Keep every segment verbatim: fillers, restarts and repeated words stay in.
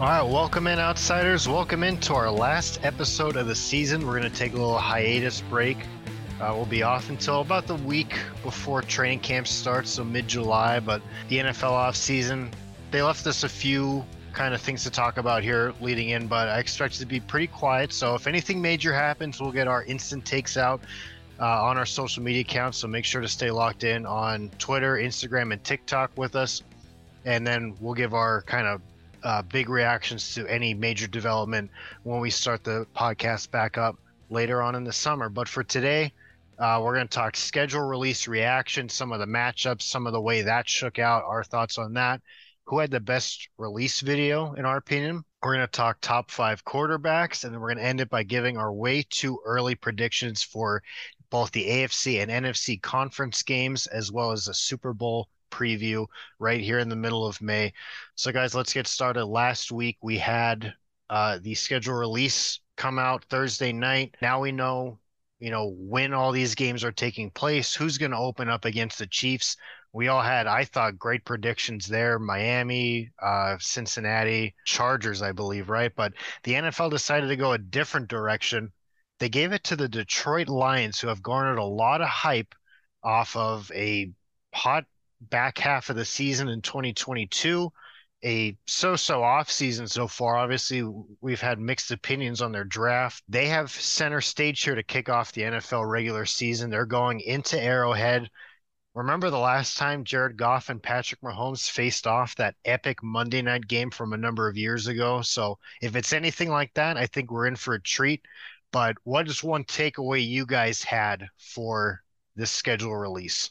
All right, welcome in, Outsiders. Welcome into our last episode of the season. We're going to take a little hiatus break. Uh, we'll be off until about the week before training camp starts, so mid-July. But the N F L offseason, they left us a few kind of things to talk about here leading in, but I expect it to be pretty quiet. So if anything major happens, we'll get our instant takes out uh, on our social media accounts. So make sure to stay locked in on Twitter, Instagram, and TikTok with us. And then we'll give our kind of Uh, big reactions to any major development when we start the podcast back up later on in the summer. But for today, uh, we're going to talk schedule release reaction, some of the matchups, some of the way that shook out, our thoughts on that, who had the best release video in our opinion. We're going to talk top five quarterbacks, and then we're going to end it by giving our way too early predictions for both the A F C and N F C conference games, as well as the Super Bowl preview right here in the middle of May. So guys, let's get started. Last week we had uh the schedule release come out Thursday night. Now we know, you know, when all these games are taking place, who's going to open up against the Chiefs. We all had, I thought, great predictions there. Miami, uh Cincinnati, Chargers, I believe, right? But the N F L decided to go a different direction. They gave it to the Detroit Lions, who have garnered a lot of hype off of a hot back half of the season in twenty twenty-two, a so-so off season so far. Obviously, we've had mixed opinions on their draft. They have center stage here to kick off the N F L regular season. They're going into Arrowhead. Remember the last time Jared Goff and Patrick Mahomes faced off, that epic Monday night game from a number of years ago? So if it's anything like that, I think we're in for a treat. But what is one takeaway you guys had for this schedule release?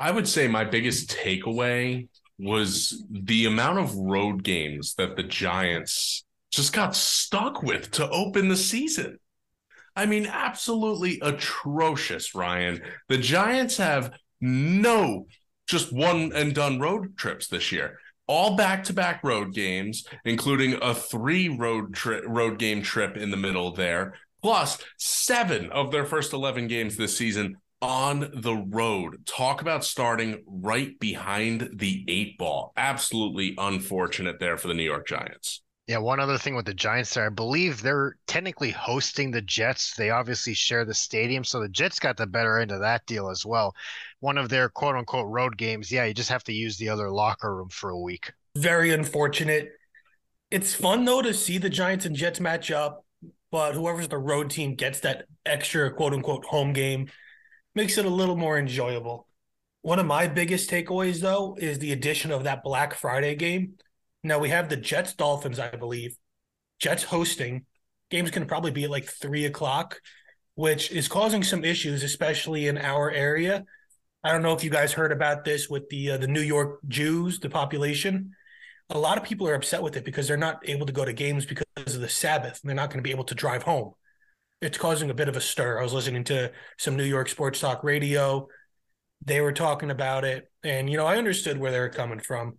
I would say my biggest takeaway was the amount of road games that the Giants just got stuck with to open the season. I mean, absolutely atrocious, Ryan. The Giants have no just one and done road trips this year. All back-to-back road games, including a three road tri- road game trip in the middle there, plus seven of their first eleven games this season on the road. Talk about starting right behind the eight ball. Absolutely unfortunate there for the New York Giants. Yeah, one other thing with the Giants there, I believe they're technically hosting the Jets. They obviously share the stadium, so the Jets got the better end of that deal as well. One of their quote-unquote road games, yeah, you just have to use the other locker room for a week. Very unfortunate. It's fun, though, to see the Giants and Jets match up, but whoever's the road team gets that extra quote-unquote home game. Makes it a little more enjoyable. One of my biggest takeaways, though, is the addition of that Black Friday game. Now, we have the Jets-Dolphins, I believe. Jets hosting. Game's going to probably be at like three o'clock, which is causing some issues, especially in our area. I don't know if you guys heard about this with the uh, the New York Jews, the population. A lot of people are upset with it because they're not able to go to games because of the Sabbath, and they're not going to be able to drive home. It's causing a bit of a stir. I was listening to some New York sports talk radio. They were talking about it. And, you know, I understood where they were coming from.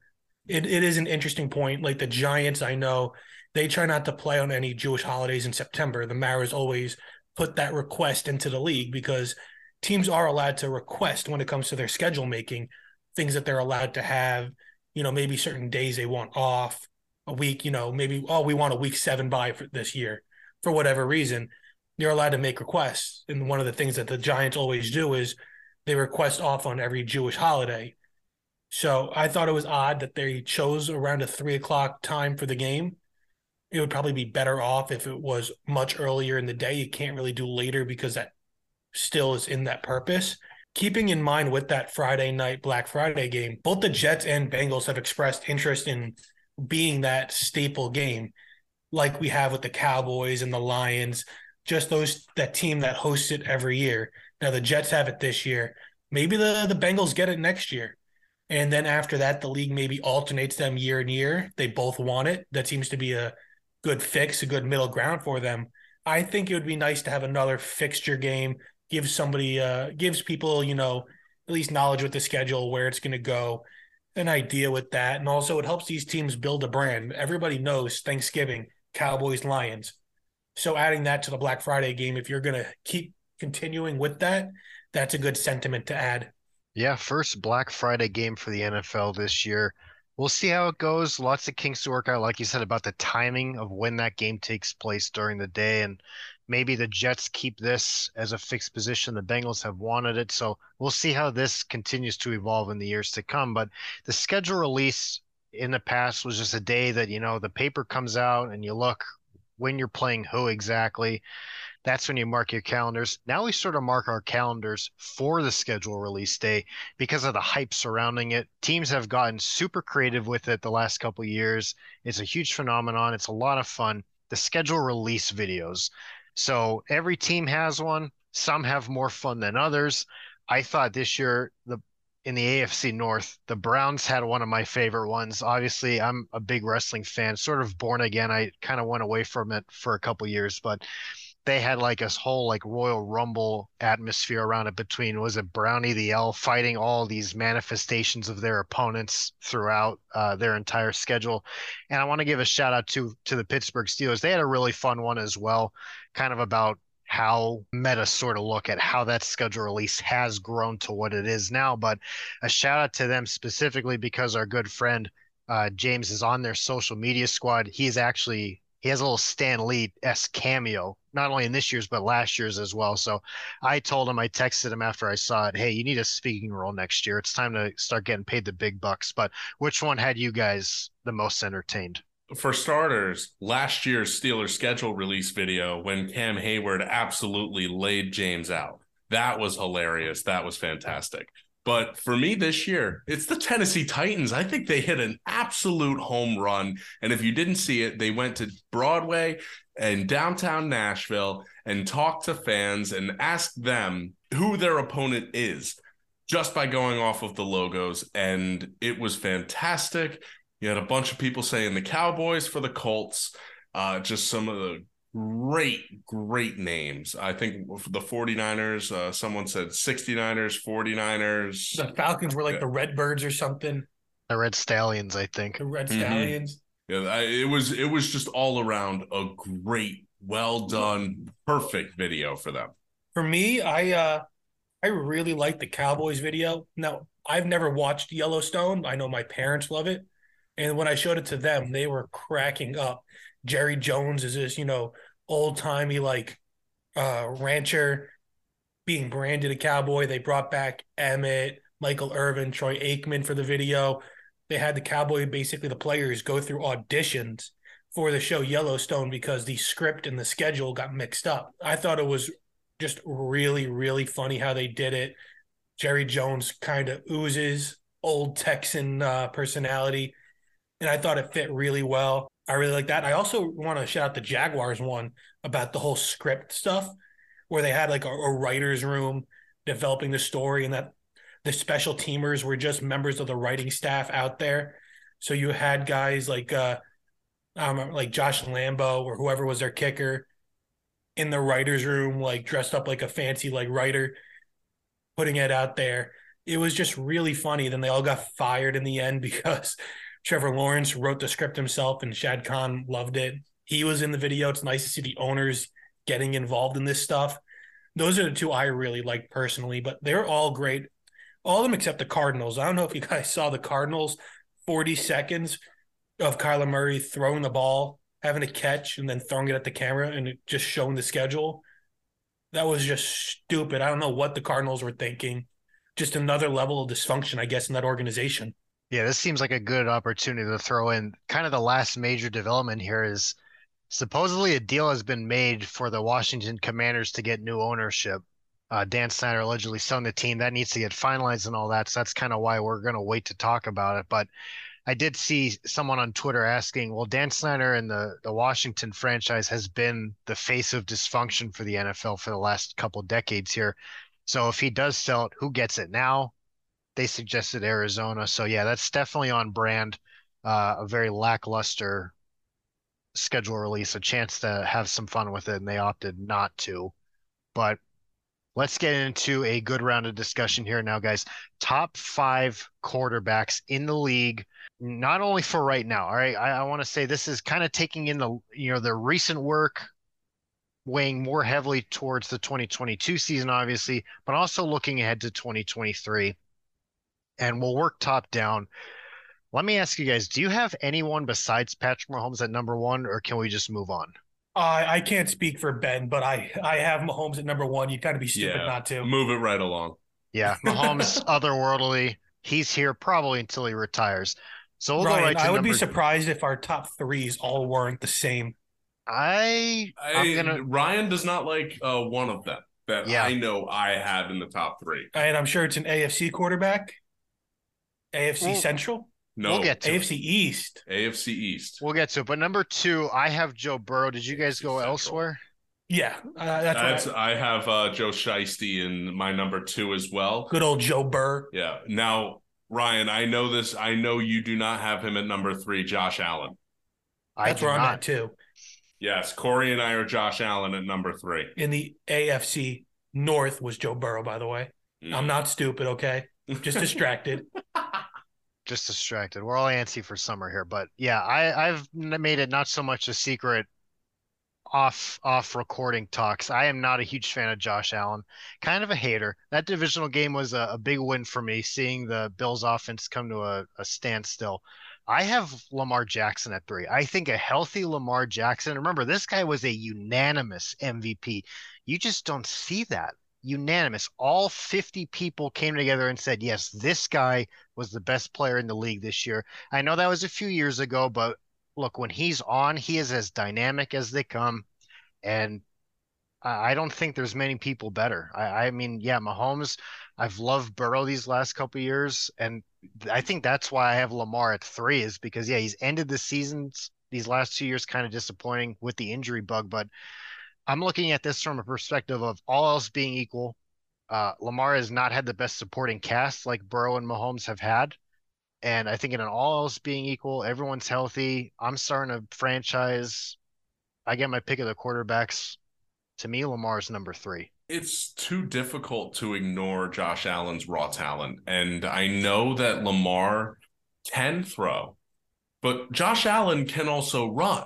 It It is an interesting point. Like the Giants, I know, they try not to play on any Jewish holidays in September. The Mariners always put that request into the league because teams are allowed to request when it comes to their schedule making, things that they're allowed to have, you know, maybe certain days they want off a week, you know, maybe, oh, we want a week seven bye for this year for whatever reason. You're allowed to make requests. And one of the things that the Giants always do is they request off on every Jewish holiday. So I thought it was odd that they chose around a three o'clock time for the game. It would probably be better off if it was much earlier in the day. You can't really do later because that still is in that purpose. Keeping in mind with that Friday night, Black Friday game, both the Jets and Bengals have expressed interest in being that staple game like we have with the Cowboys and the Lions. Just those that team that hosts it every year. Now the Jets have it this year. Maybe the, the Bengals get it next year. And then after that, the league maybe alternates them year and year. They both want it. That seems to be a good fix, a good middle ground for them. I think it would be nice to have another fixture game, give somebody, uh, gives people, you know, at least knowledge with the schedule, where it's going to go, an idea with that. And also it helps these teams build a brand. Everybody knows Thanksgiving, Cowboys, Lions. So adding that to the Black Friday game, if you're going to keep continuing with that, that's a good sentiment to add. Yeah, first Black Friday game for the N F L this year. We'll see how it goes. Lots of kinks to work out, like you said, about the timing of when that game takes place during the day. And maybe the Jets keep this as a fixed position. The Bengals have wanted it. So we'll see how this continues to evolve in the years to come. But the schedule release in the past was just a day that, you know, the paper comes out and you look when you're playing who exactly. That's when you mark your calendars. Now we sort of mark our calendars for the schedule release day because of the hype surrounding it. Teams have gotten super creative with it the last couple of years. It's a huge phenomenon. It's a lot of fun. The schedule release videos. So every team has one. Some have more fun than others. I thought this year the in the A F C North, the Browns had one of my favorite ones. Obviously, I'm a big wrestling fan, sort of born again. I kind of went away from it for a couple of years, but they had like a whole like Royal Rumble atmosphere around it between, was it Brownie the Elf fighting all these manifestations of their opponents throughout uh, their entire schedule. And I want to give a shout out to, to the Pittsburgh Steelers. They had a really fun one as well, kind of about how meta sort of look at how that schedule release has grown to what it is now. But a shout out to them specifically because our good friend uh, James is on their social media squad. He's actually, he has a little Stan Lee-esque cameo, not only in this year's, but last year's as well. So I told him, I texted him after I saw it, hey, you need a speaking role next year. It's time to start getting paid the big bucks. But which one had you guys the most entertained? For starters, last year's Steelers schedule release video, when Cam Hayward absolutely laid James out. That was hilarious. That was fantastic. But for me this year, it's the Tennessee Titans. I think they hit an absolute home run. And if you didn't see it, they went to Broadway and downtown Nashville and talked to fans and asked them who their opponent is just by going off of the logos. And it was fantastic. You had a bunch of people saying the Cowboys for the Colts, uh, just some of the Great, great names. I think the 49ers, uh, someone said 69ers, 49ers. The Falcons were like the Redbirds or something. The Red Stallions, I think. The Red Stallions. Mm-hmm. Yeah, I, it was it was just all around a great, well done, perfect video for them. For me, I uh, I really like the Cowboys video. Now, I've never watched Yellowstone. I know my parents love it. And when I showed it to them, they were cracking up. Jerry Jones is this, you know, old-timey, like, uh, rancher being branded a cowboy. They brought back Emmett, Michael Irvin, Troy Aikman for the video. They had the cowboy, basically the players, go through auditions for the show Yellowstone because the script and the schedule got mixed up. I thought it was just really, really funny how they did it. Jerry Jones kind of oozes old Texan uh, personality, and I thought it fit really well. I really like that. I also want to shout out the Jaguars one about the whole script stuff where they had like a, a writer's room developing the story, and that the special teamers were just members of the writing staff out there. So you had guys like uh, I don't remember, like Josh Lambo or whoever was their kicker in the writer's room, like dressed up like a fancy like writer, putting it out there. It was just really funny. Then they all got fired in the end because – Trevor Lawrence wrote the script himself, and Shad Khan loved it. He was in the video. It's nice to see the owners getting involved in this stuff. Those are the two I really like personally, but they're all great. All of them except the Cardinals. I don't know if you guys saw the Cardinals, forty seconds of Kyler Murray throwing the ball, having a catch, and then throwing it at the camera and just showing the schedule. That was just stupid. I don't know what the Cardinals were thinking. Just another level of dysfunction, I guess, in that organization. Yeah, this seems like a good opportunity to throw in kind of the last major development here is supposedly a deal has been made for the Washington Commanders to get new ownership. Uh, Dan Snyder allegedly selling the team. That needs to get finalized and all that. So that's kind of why we're going to wait to talk about it. But I did see someone on Twitter asking, well, Dan Snyder and the, the Washington franchise has been the face of dysfunction for the N F L for the last couple of decades here. So if he does sell it, who gets it now? They suggested Arizona. So, yeah, that's definitely on brand, uh, a very lackluster schedule release, a chance to have some fun with it, and they opted not to. But let's get into a good round of discussion here now, guys. Top five quarterbacks in the league, not only for right now. All right, I, I want to say this is kind of taking in the, you know, the recent work, weighing more heavily towards the twenty twenty-two season, obviously, but also looking ahead to twenty twenty-three. And we'll work top down. Let me ask you guys, do you have anyone besides Patrick Mahomes at number one, or can we just move on? Uh, I can't speak for Ben, but I, I have Mahomes at number one. You'd kind of be stupid yeah, not to. Move it right along. Yeah, Mahomes, otherworldly. He's here probably until he retires. So we'll Ryan, go right to I would be surprised two. if our top threes all weren't the same. I, I gonna... Ryan does not like uh, one of them that yeah. I know I have in the top three. And I'm sure it's an A F C quarterback, A F C well, Central. No, we'll get to A F C it. East. A F C East. We'll get to it. But number two, I have Joe Burrow. Did you guys go Central. elsewhere? Yeah. Uh, that's that's I, I have uh, Joe Shiesty in my number two as well. Good old Joe Burr. Yeah. Now, Ryan, I know this. I know you do not have him at number three, Josh Allen. I that's where not. I'm at too. Yes. Corey and I are Josh Allen at number three. In the A F C North was Joe Burrow, by the way. Mm. I'm not stupid, okay? I'm just distracted. Just distracted. We're all antsy for summer here, but yeah, I, I've made it not so much a secret off off recording talks. I am not a huge fan of Josh Allen. Kind of a hater. That divisional game was a, a big win for me, seeing the Bills offense come to a, a standstill. I have Lamar Jackson at three. I think a healthy Lamar Jackson. Remember, this guy was a unanimous M V P. You just don't see that. Unanimous. All fifty people came together and said, yes, this guy was the best player in the league this year. I know that was a few years ago, but look, when he's on, he is as dynamic as they come. And I don't think there's many people better. I, I mean, yeah, Mahomes, I've loved Burrow these last couple of years. And I think that's why I have Lamar at three is because, yeah, he's ended the seasons these last two years kind of disappointing with the injury bug, but I'm looking at this from a perspective of all else being equal. Uh, Lamar has not had the best supporting cast like Burrow and Mahomes have had. And I think in an all else being equal, everyone's healthy. I'm starting a franchise. I get my pick of the quarterbacks. To me, Lamar's number three. It's too difficult to ignore Josh Allen's raw talent. And I know that Lamar can throw, but Josh Allen can also run.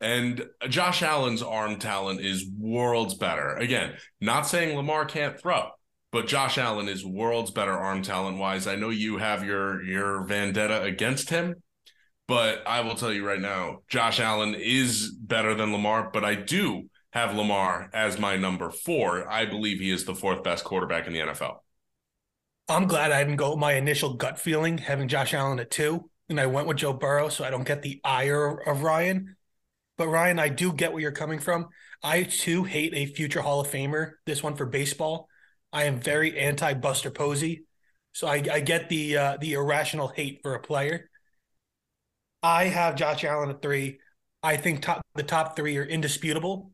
And Josh Allen's arm talent is worlds better. Again, not saying Lamar can't throw, but Josh Allen is worlds better arm talent-wise. I know you have your, your vendetta against him, but I will tell you right now, Josh Allen is better than Lamar, but I do have Lamar as my number four. I believe he is the fourth best quarterback in the N F L. I'm glad I didn't go with my initial gut feeling, having Josh Allen at two, and I went with Joe Burrow, so I don't get the ire of Ryan. But, Ryan, I do get where you're coming from. I, too, hate a future Hall of Famer, this one for baseball. I am very anti-Buster Posey. So I, I get the uh, the irrational hate for a player. I have Josh Allen at three. I think top, the top three are indisputable.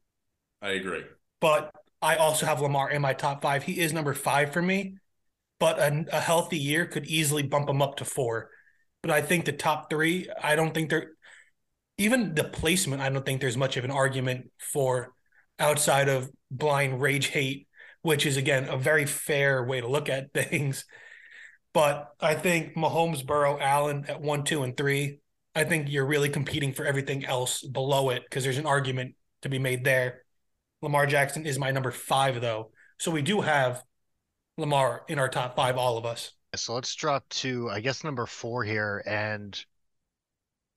I agree. But I also have Lamar in my top five. He is number five for me. But a, a healthy year could easily bump him up to four. But I think the top three, I don't think they're – even the placement, I don't think there's much of an argument for outside of blind rage hate, which is, again, a very fair way to look at things. But I think Mahomes, Burrow, Allen at one, two, and three, I think you're really competing for everything else below it because there's an argument to be made there. Lamar Jackson is my number five, though. So we do have Lamar in our top five, all of us. So let's drop to, I guess, number four here. And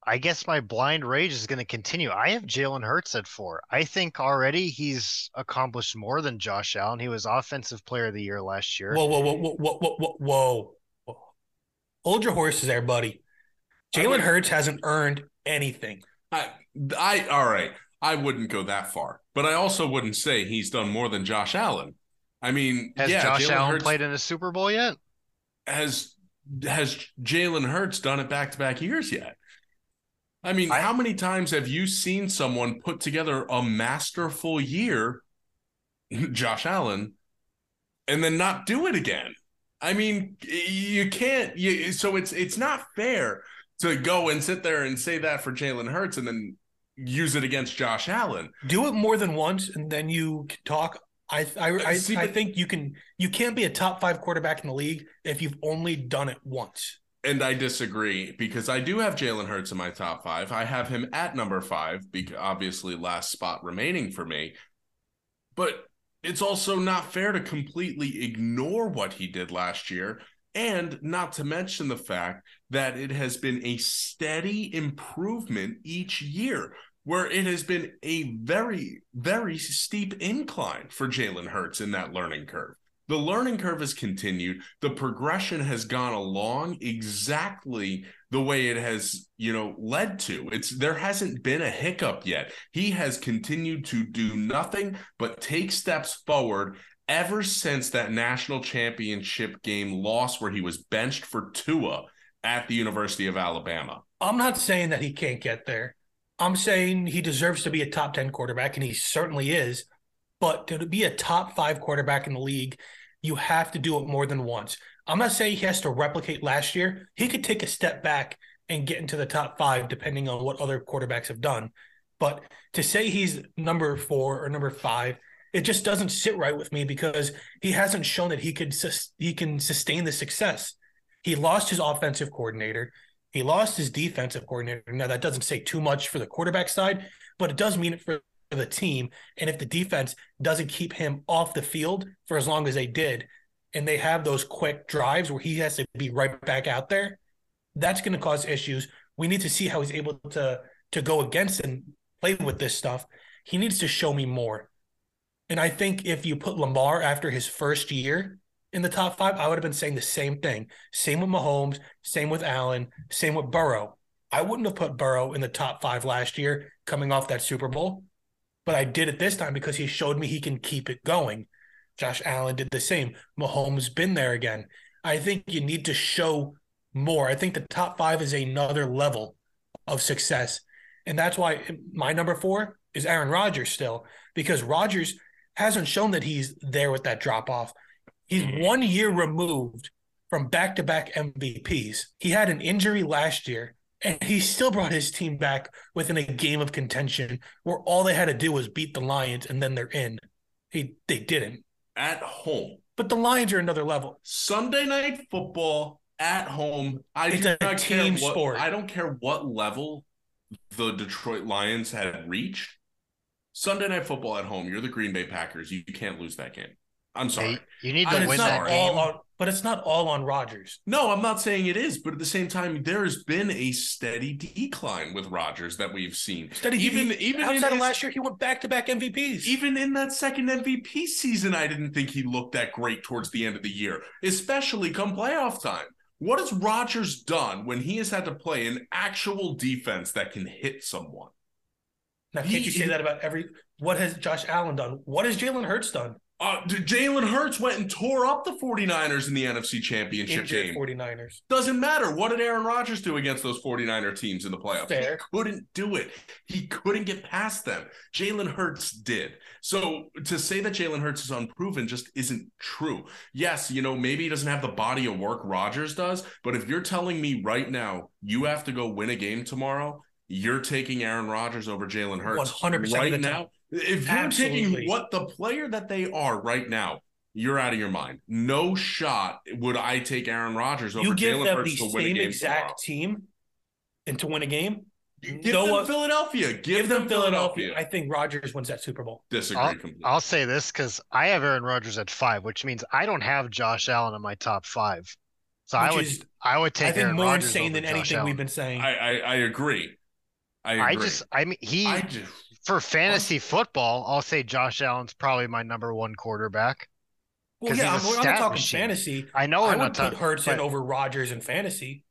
I guess my blind rage is going to continue. I have Jalen Hurts at four. I think already he's accomplished more than Josh Allen. He was Offensive Player of the Year last year. Whoa, whoa, whoa, whoa, whoa, whoa, whoa. whoa. Hold your horses there, buddy. Jalen would... Hurts hasn't earned anything. I, I, all right. I wouldn't go that far, but I also wouldn't say he's done more than Josh Allen. I mean, has yeah, Josh Jalen Allen Hurts... played in a Super Bowl yet? Has, has Jalen Hurts done it back-to-back years yet? I mean, I, how many times have you seen someone put together a masterful year, Josh Allen, and then not do it again? I mean, you can't. You, so it's it's not fair to go and sit there and say that for Jalen Hurts and then use it against Josh Allen. Do it more than once, and then you can talk. I I I, See, I but, think you can. You can't be a top five quarterback in the league if you've only done it once. And I disagree because I do have Jalen Hurts in my top five. I have him at number five, because obviously last spot remaining for me. But it's also not fair to completely ignore what he did last year And not to mention the fact that it has been a steady improvement each year, where it has been a very, very steep incline for Jalen Hurts in that learning curve. The learning curve has continued. The progression has gone along exactly the way it has, you know, led to. It's there hasn't been a hiccup yet. He has continued to do nothing but take steps forward ever since that national championship game loss where he was benched for Tua at the University of Alabama. I'm not saying that he can't get there. I'm saying he deserves to be a top ten quarterback, and he certainly is. But to be a top five quarterback in the league, you have to do it more than once. I'm not saying he has to replicate last year. He could take a step back and get into the top five, depending on what other quarterbacks have done. But to say he's number four or number five, it just doesn't sit right with me, because he hasn't shown that he could sus- he can sustain the success. He lost his offensive coordinator. He lost his defensive coordinator. Now, that doesn't say too much for the quarterback side, but it does mean it for the team. And if the defense doesn't keep him off the field for as long as they did, and they have those quick drives where he has to be right back out there, that's going to cause issues. We need to see how he's able to to go against and play with this stuff. He needs to show me more. And I think if you put Lamar after his first year in the top five, I would have been saying the same thing. Same with Mahomes, same with Allen, same with Burrow. I wouldn't have put Burrow in the top five last year coming off that Super Bowl. But I did it this time because he showed me he can keep it going. Josh Allen did the same. Mahomes been there again. I think you need to show more. I think the top five is another level of success. And that's why my number four is Aaron Rodgers still, because Rodgers hasn't shown that he's there with that drop-off. He's one year removed from back-to-back M V Ps. He had an injury last year, and he still brought his team back within a game of contention where all they had to do was beat the Lions, and then they're in. He, they didn't. At home. But the Lions are another level. Sunday night football at home. I it's a team what, sport. I don't care what level the Detroit Lions had reached. Sunday night football at home. You're the Green Bay Packers. You, you can't lose that game. I'm sorry. Hey, you need to I, win that game. On, but it's not all on Rodgers. No, I'm not saying it is. But at the same time, there has been a steady decline with Rodgers that we've seen. Steady even he, even outside of last year, he went back-to-back M V Ps. Even in that second M V P season, I didn't think he looked that great towards the end of the year, especially come playoff time. What has Rodgers done when he has had to play an actual defense that can hit someone? Now, can't he, you say that about every – what has Josh Allen done? What has Jalen Hurts done? Uh, Jalen Hurts went and tore up the 49ers in the N F C Championship Injured game. forty-niners. Doesn't matter. What did Aaron Rodgers do against those 49er teams in the playoffs? Fair. He couldn't do it. He couldn't get past them. Jalen Hurts did. So to say that Jalen Hurts is unproven just isn't true. Yes, you know, maybe he doesn't have the body of work Rodgers does, but if you're telling me right now you have to go win a game tomorrow, you're taking Aaron Rodgers over Jalen Hurts one hundred percent right now. If you're Absolutely. taking what the player that they are right now, you're out of your mind. No shot would I take Aaron Rodgers over Jalen Hurts to win a game. You give them the same exact team and to win a game? Give no, them Philadelphia. Give, give them Philadelphia. Philadelphia. I think Rodgers wins that Super Bowl. Disagree I'll, completely. I'll say this because I have Aaron Rodgers at five, which means I don't have Josh Allen in my top five. So which I would is, I would take I Aaron Rodgers over I think more insane than Josh anything Allen. We've been saying. I, I, I agree. I, I just, I mean, he, I just, for fantasy football, I'll say Josh Allen's probably my number one quarterback. Well, yeah, I'm, I'm not talking machine. fantasy. I know I I'm not talking. I would put Hurts in over Rodgers in fantasy.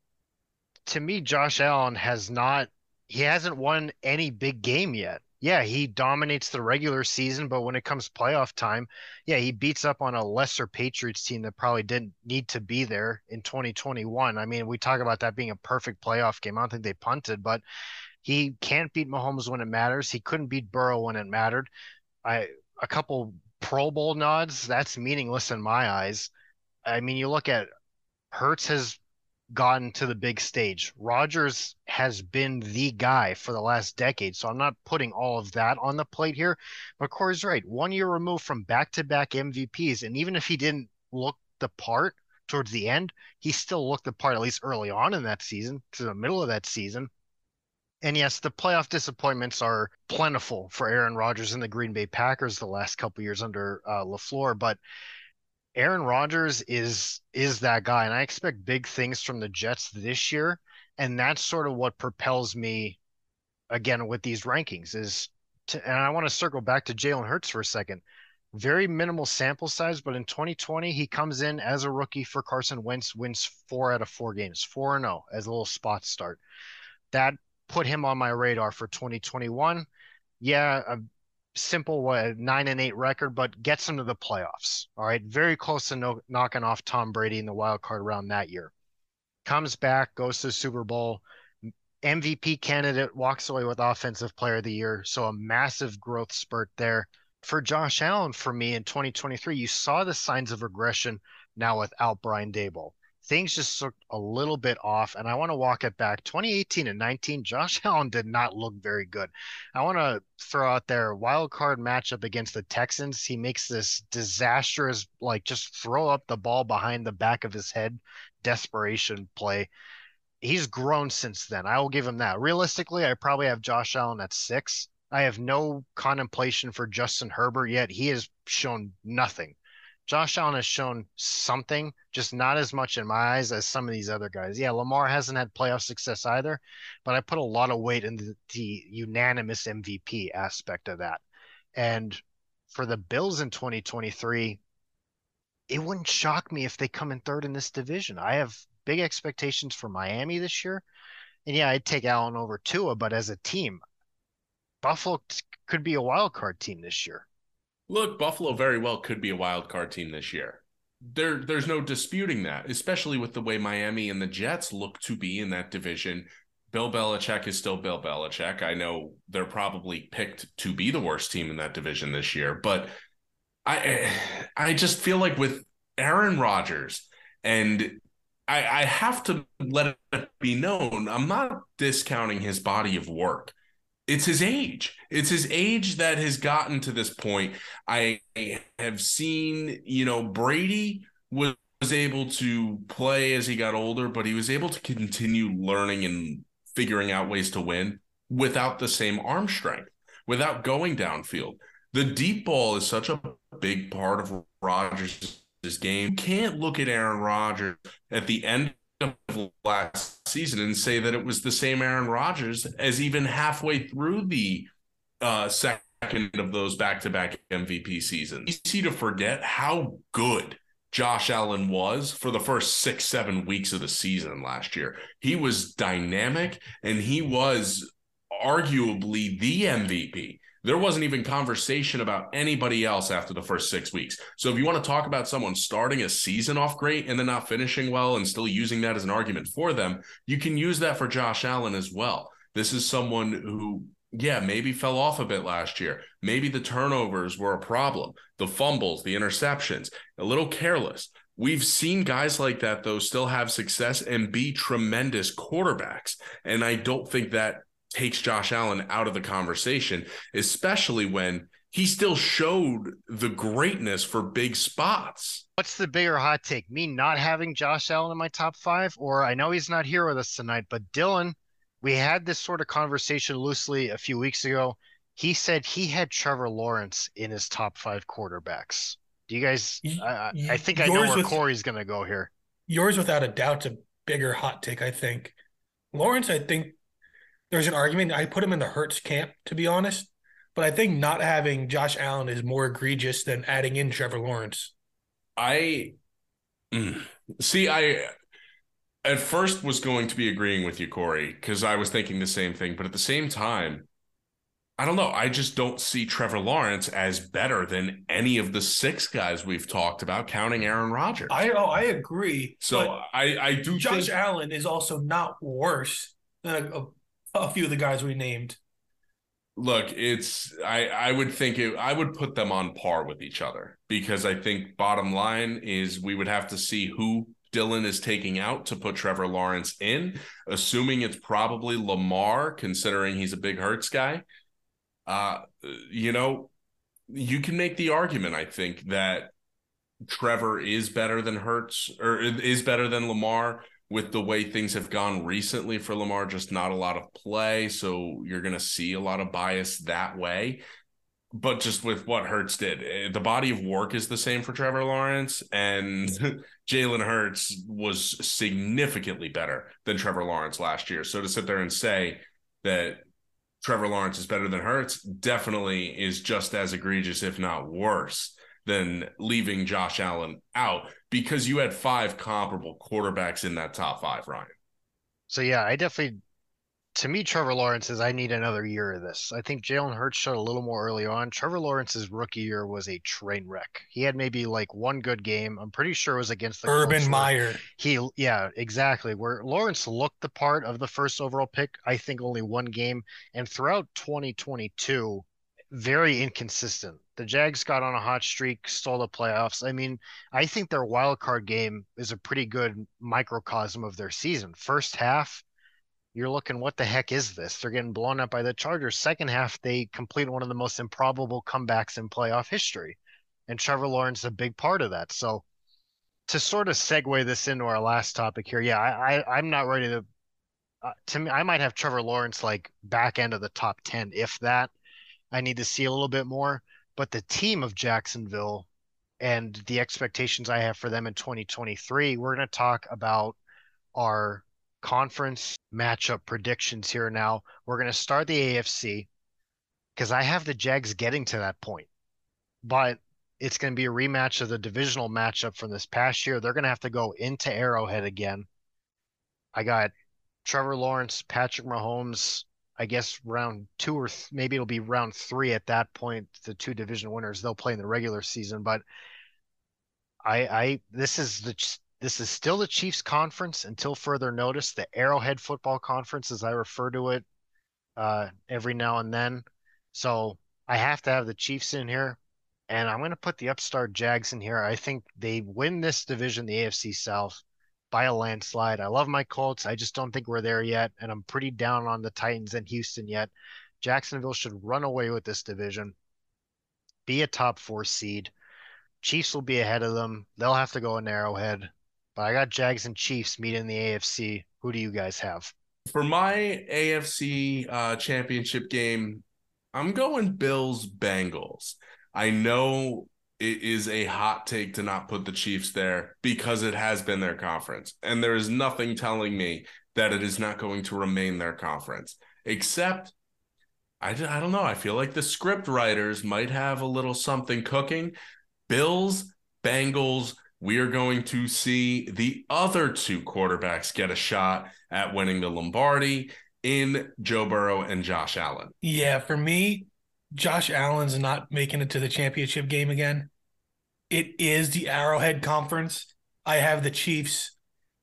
To me, Josh Allen has not, he hasn't won any big game yet. Yeah, he dominates the regular season, but when it comes playoff time, yeah, he beats up on a lesser Patriots team that probably didn't need to be there in twenty twenty-one. I mean, we talk about that being a perfect playoff game. I don't think they punted, but he can't beat Mahomes when it matters. He couldn't beat Burrow when it mattered. I a couple Pro Bowl nods, that's meaningless in my eyes. I mean, you look at Hurts has gotten to the big stage. Rodgers has been the guy for the last decade, so I'm not putting all of that on the plate here. But Corey's right. One year removed from back-to-back M V Ps, and even if he didn't look the part towards the end, he still looked the part at least early on in that season, to the middle of that season. And yes, the playoff disappointments are plentiful for Aaron Rodgers and the Green Bay Packers the last couple years under uh, LaFleur, but Aaron Rodgers is is that guy, and I expect big things from the Jets this year, and that's sort of what propels me again with these rankings is to, and I want to circle back to Jalen Hurts for a second. Very minimal sample size, but in twenty twenty, he comes in as a rookie for Carson Wentz, wins four out of four games, four and oh as a little spot start. That put him on my radar for twenty twenty-one. Yeah, a simple nine and eight record, but gets him to the playoffs. All right, very close to no- knocking off Tom Brady in the wild card round that year. Comes back, goes to the Super Bowl, M V P candidate, walks away with Offensive Player of the Year, so a massive growth spurt there. For Josh Allen, for me in twenty twenty-three, you saw the signs of regression now without Brian Dable. Things just looked a little bit off, and I want to walk it back. twenty eighteen and nineteen, Josh Allen did not look very good. I want to throw out their wild card matchup against the Texans. He makes this disastrous, like just throw up the ball behind the back of his head, desperation play. He's grown since then. I will give him that. Realistically, I probably have Josh Allen at six. I have no contemplation for Justin Herbert yet. He has shown nothing. Josh Allen has shown something, just not as much in my eyes as some of these other guys. Yeah, Lamar hasn't had playoff success either, but I put a lot of weight into the, the unanimous M V P aspect of that. And for the Bills in twenty twenty-three, it wouldn't shock me if they come in third in this division. I have big expectations for Miami this year. And yeah, I'd take Allen over Tua, but as a team, Buffalo could be a wild card team this year. Look, Buffalo very well could be a wild card team this year. There, there's no disputing that, especially with the way Miami and the Jets look to be in that division. Bill Belichick is still Bill Belichick. I know they're probably picked to be the worst team in that division this year, but I, I just feel like with Aaron Rodgers, and I, I have to let it be known, I'm not discounting his body of work. It's his age. It's his age that has gotten to this point. I have seen, you know, Brady was able to play as he got older, but he was able to continue learning and figuring out ways to win without the same arm strength, without going downfield. The deep ball is such a big part of Rodgers' game. You can't look at Aaron Rodgers at the end of last season and say that it was the same Aaron Rodgers as even halfway through the uh, second of those back-to-back M V P seasons. It's easy to forget how good Josh Allen was for the first six, seven weeks of the season last year. He was dynamic, and he was arguably the M V P. There wasn't even conversation about anybody else after the first six weeks. So if you want to talk about someone starting a season off great and then not finishing well and still using that as an argument for them, you can use that for Josh Allen as well. This is someone who, yeah, maybe fell off a bit last year. Maybe the turnovers were a problem, the fumbles, the interceptions, a little careless. We've seen guys like that, though, still have success and be tremendous quarterbacks. And I don't think that takes Josh Allen out of the conversation, especially when he still showed the greatness for big spots. What's the bigger hot take? Me not having Josh Allen in my top five, or I know he's not here with us tonight, but Dylan, we had this sort of conversation loosely a few weeks ago. He said he had Trevor Lawrence in his top five quarterbacks. Do you guys, I, I think I know where with, Corey's going to go here. Yours without a doubt's a bigger hot take, I think. Lawrence, I think, there's an argument. I put him in the Hurts camp, to be honest. But I think not having Josh Allen is more egregious than adding in Trevor Lawrence. I – see, I at first was going to be agreeing with you, Corey, because I was thinking the same thing. But at the same time, I don't know. I just don't see Trevor Lawrence as better than any of the six guys we've talked about, counting Aaron Rodgers. I oh, I agree. So I, I do Josh think Josh Allen is also not worse than a, a a few of the guys we named. Look, it's I, I would think it, I would put them on par with each other, because I think bottom line is we would have to see who Dylan is taking out to put Trevor Lawrence in, assuming it's probably Lamar, considering he's a big Hurts guy. Uh, you know, you can make the argument, I think, that Trevor is better than Hurts or is better than Lamar. With the way things have gone recently for Lamar, just not a lot of play. So you're going to see a lot of bias that way. But just with what Hurts did, the body of work is the same for Trevor Lawrence, and Jalen Hurts was significantly better than Trevor Lawrence last year. So to sit there and say that Trevor Lawrence is better than Hurts definitely is just as egregious, if not worse, than leaving Josh Allen out, because you had five comparable quarterbacks in that top five, Ryan. So, yeah, I definitely... To me, Trevor Lawrence is, I need another year of this. I think Jalen Hurts showed a little more early on. Trevor Lawrence's rookie year was a train wreck. He had maybe like one good game. I'm pretty sure it was against the Urban Colts. Meyer. He, yeah, exactly. Where Lawrence looked the part of the first overall pick, I think only one game. And throughout twenty twenty-two, very inconsistent. The Jags got on a hot streak, stole the playoffs. I mean, I think their wild card game is a pretty good microcosm of their season. First half, you're looking, what the heck is this? They're getting blown up by the Chargers. Second half, they complete one of the most improbable comebacks in playoff history. And Trevor Lawrence is a big part of that. So to sort of segue this into our last topic here, yeah, I, I, I'm not ready to uh, – to me, I might have Trevor Lawrence like back end of the top ten, if that. I need to see a little bit more. But the team of Jacksonville and the expectations I have for them in twenty twenty-three, we're going to talk about our – conference matchup predictions here now. We're going to start the A F C because I have the Jags getting to that point, but it's going to be a rematch of the divisional matchup from this past year. They're going to have to go into Arrowhead again. I got Trevor Lawrence, Patrick Mahomes, I guess round two or th- maybe it'll be round three at that point. The two division winners, they'll play in the regular season, but I, I, this is the ch- This is still the Chiefs conference until further notice, the Arrowhead Football Conference, as I refer to it uh, every now and then. So I have to have the Chiefs in here, and I'm going to put the upstart Jags in here. I think they win this division, the A F C South, by a landslide. I love my Colts. I just don't think we're there yet, and I'm pretty down on the Titans and Houston yet. Jacksonville should run away with this division, be a top four seed. Chiefs will be ahead of them. They'll have to go in Arrowhead. But I got Jags and Chiefs meeting the A F C. Who do you guys have? For my A F C uh, championship game, I'm going Bills Bengals. I know it is a hot take to not put the Chiefs there because it has been their conference. And there is nothing telling me that it is not going to remain their conference. Except, I, I don't know, I feel like the script writers might have a little something cooking. Bills Bengals. We are going to see the other two quarterbacks get a shot at winning the Lombardi in Joe Burrow and Josh Allen. Yeah, for me, Josh Allen's not making it to the championship game again. It is the Arrowhead Conference. I have the Chiefs,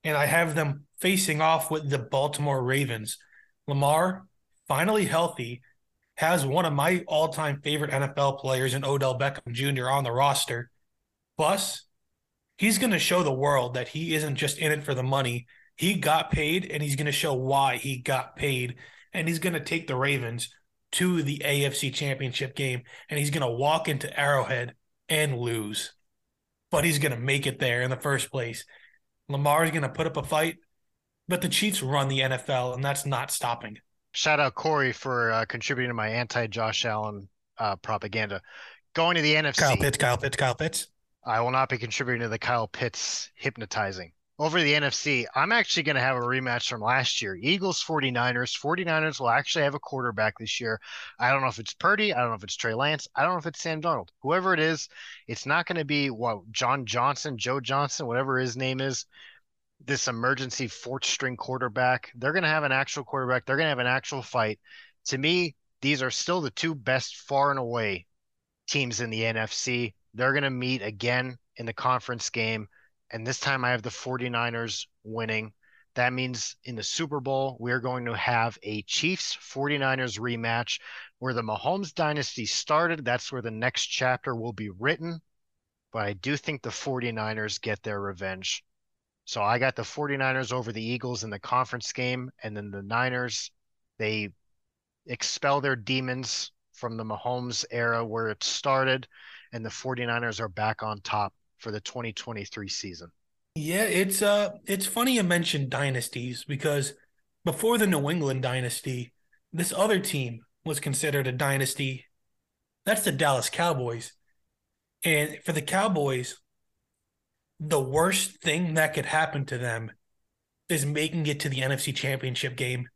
and I have them facing off with the Baltimore Ravens. Lamar, finally healthy, has one of my all-time favorite N F L players in Odell Beckham Junior on the roster. Plus, he's going to show the world that he isn't just in it for the money. He got paid, and he's going to show why he got paid. And he's going to take the Ravens to the A F C Championship game, and he's going to walk into Arrowhead and lose. But he's going to make it there in the first place. Lamar is going to put up a fight, but the Chiefs run the N F L, and that's not stopping. Shout out Corey for uh, contributing to my anti-Josh Allen uh, propaganda. Going to the N F C. Kyle Pitts, Kyle Pitts, Kyle Pitts. I will not be contributing to the Kyle Pitts hypnotizing. Over the N F C, I'm actually going to have a rematch from last year. Eagles, forty-niners. forty-niners will actually have a quarterback this year. I don't know if it's Purdy. I don't know if it's Trey Lance. I don't know if it's Sam Darnold. Whoever it is, it's not going to be what John Johnson, Joe Johnson, whatever his name is, this emergency fourth-string quarterback. They're going to have an actual quarterback. They're going to have an actual fight. To me, these are still the two best far and away teams in the N F C. They're going to meet again in the conference game, and this time I have the forty-niners winning. That means in the Super Bowl, we're going to have a Chiefs forty-niners rematch where the Mahomes dynasty started. That's where the next chapter will be written, but I do think the forty-niners get their revenge. So I got the forty-niners over the Eagles in the conference game, and then the Niners, they expel their demons from the Mahomes era where it started, and the forty-niners are back on top for the twenty twenty-three season. Yeah, it's uh, it's funny you mentioned dynasties, because before the New England dynasty, this other team was considered a dynasty That's the Dallas Cowboys. And for the Cowboys, the worst thing that could happen to them is making it to the N F C Championship game,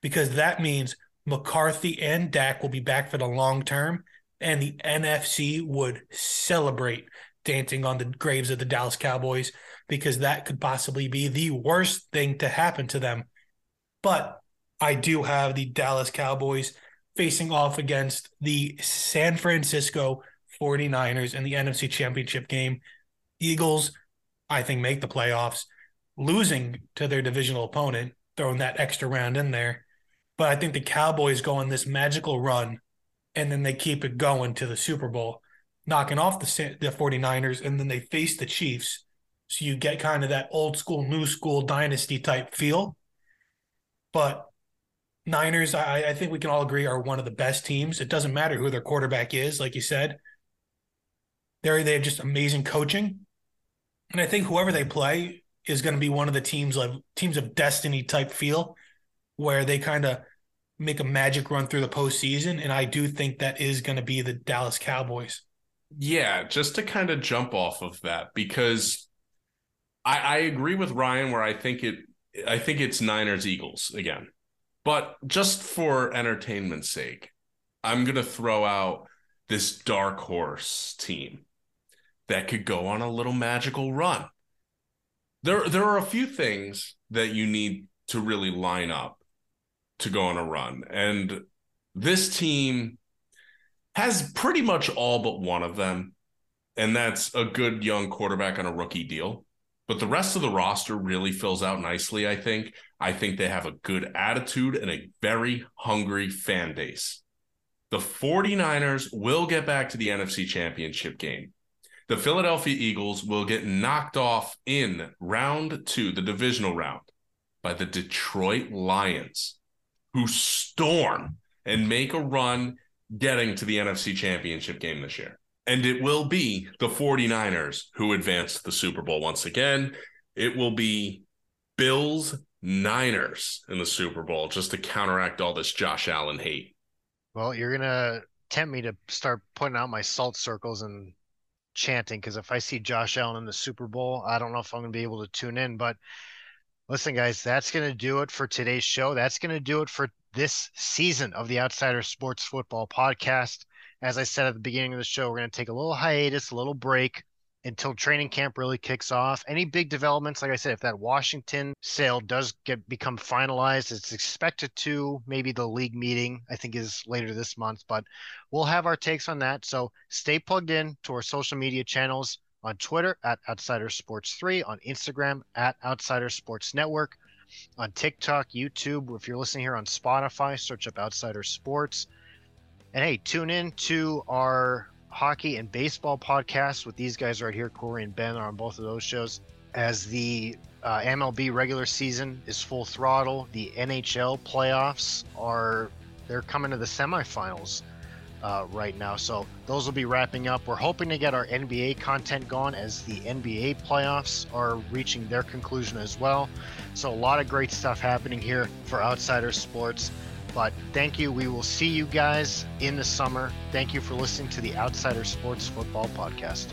because that means McCarthy and Dak will be back for the long term, and the N F C would celebrate dancing on the graves of the Dallas Cowboys, because that could possibly be the worst thing to happen to them. But I do have the Dallas Cowboys facing off against the San Francisco forty-niners in the N F C Championship game. Eagles, I think, make the playoffs, losing to their divisional opponent, throwing that extra round in there. But I think the Cowboys go on this magical run, and then they keep it going to the Super Bowl, knocking off the, the forty-niners, and then they face the Chiefs. So you get kind of that old school, new school dynasty type feel. But Niners, I, I think we can all agree, are one of the best teams. It doesn't matter who their quarterback is, like you said. They're, they have just amazing coaching. And I think whoever they play is going to be one of the teams of, teams of destiny type feel, where they kind of make a magic run through the postseason. And I do think that is going to be the Dallas Cowboys. Yeah, just to kind of jump off of that, because I, I agree with Ryan where I think it I think it's Niners Eagles again. But just for entertainment's sake, I'm going to throw out this dark horse team that could go on a little magical run. There, there are a few things that you need to really line up to go on a run. And this team has pretty much all but one of them, and that's a good young quarterback on a rookie deal. But the rest of the roster really fills out nicely, I think. I think they have a good attitude and a very hungry fan base. The forty-niners will get back to the N F C Championship game. The Philadelphia Eagles will get knocked off in round two, the divisional round, by the Detroit Lions, who storm and make a run getting to the N F C Championship game this year. And it will be the forty-niners who advance to the Super Bowl once again. It will be Bills Niners in the Super Bowl, just to counteract all this Josh Allen hate. Well, you're going to tempt me to start putting out my salt circles and chanting, because if I see Josh Allen in the Super Bowl, I don't know if I'm going to be able to tune in. But listen, guys, that's going to do it for today's show. That's going to do it for this season of the Outsider Sports Football Podcast. As I said at the beginning of the show, we're going to take a little hiatus, a little break until training camp really kicks off. Any big developments, like I said, if that Washington sale does get become finalized, it's expected to, maybe the league meeting, I think, is later this month, but we'll have our takes on that. So stay plugged in to our social media channels on Twitter at Outsider Sports three, on Instagram at Outsider Sports Network, on TikTok, YouTube. If you're listening here on Spotify, search up Outsider Sports. And hey, tune in to our hockey and baseball podcast with these guys right here. Corey and Ben are on both of those shows. As the uh, M L B regular season is full throttle, the N H L playoffs are, they're coming to the semifinals uh, right now. So those will be wrapping up. We're hoping to get our N B A content going as the N B A playoffs are reaching their conclusion as well. So a lot of great stuff happening here for Outsider Sports. But thank you. We will see you guys in the summer. Thank you for listening to the Outsider Sports Football Podcast.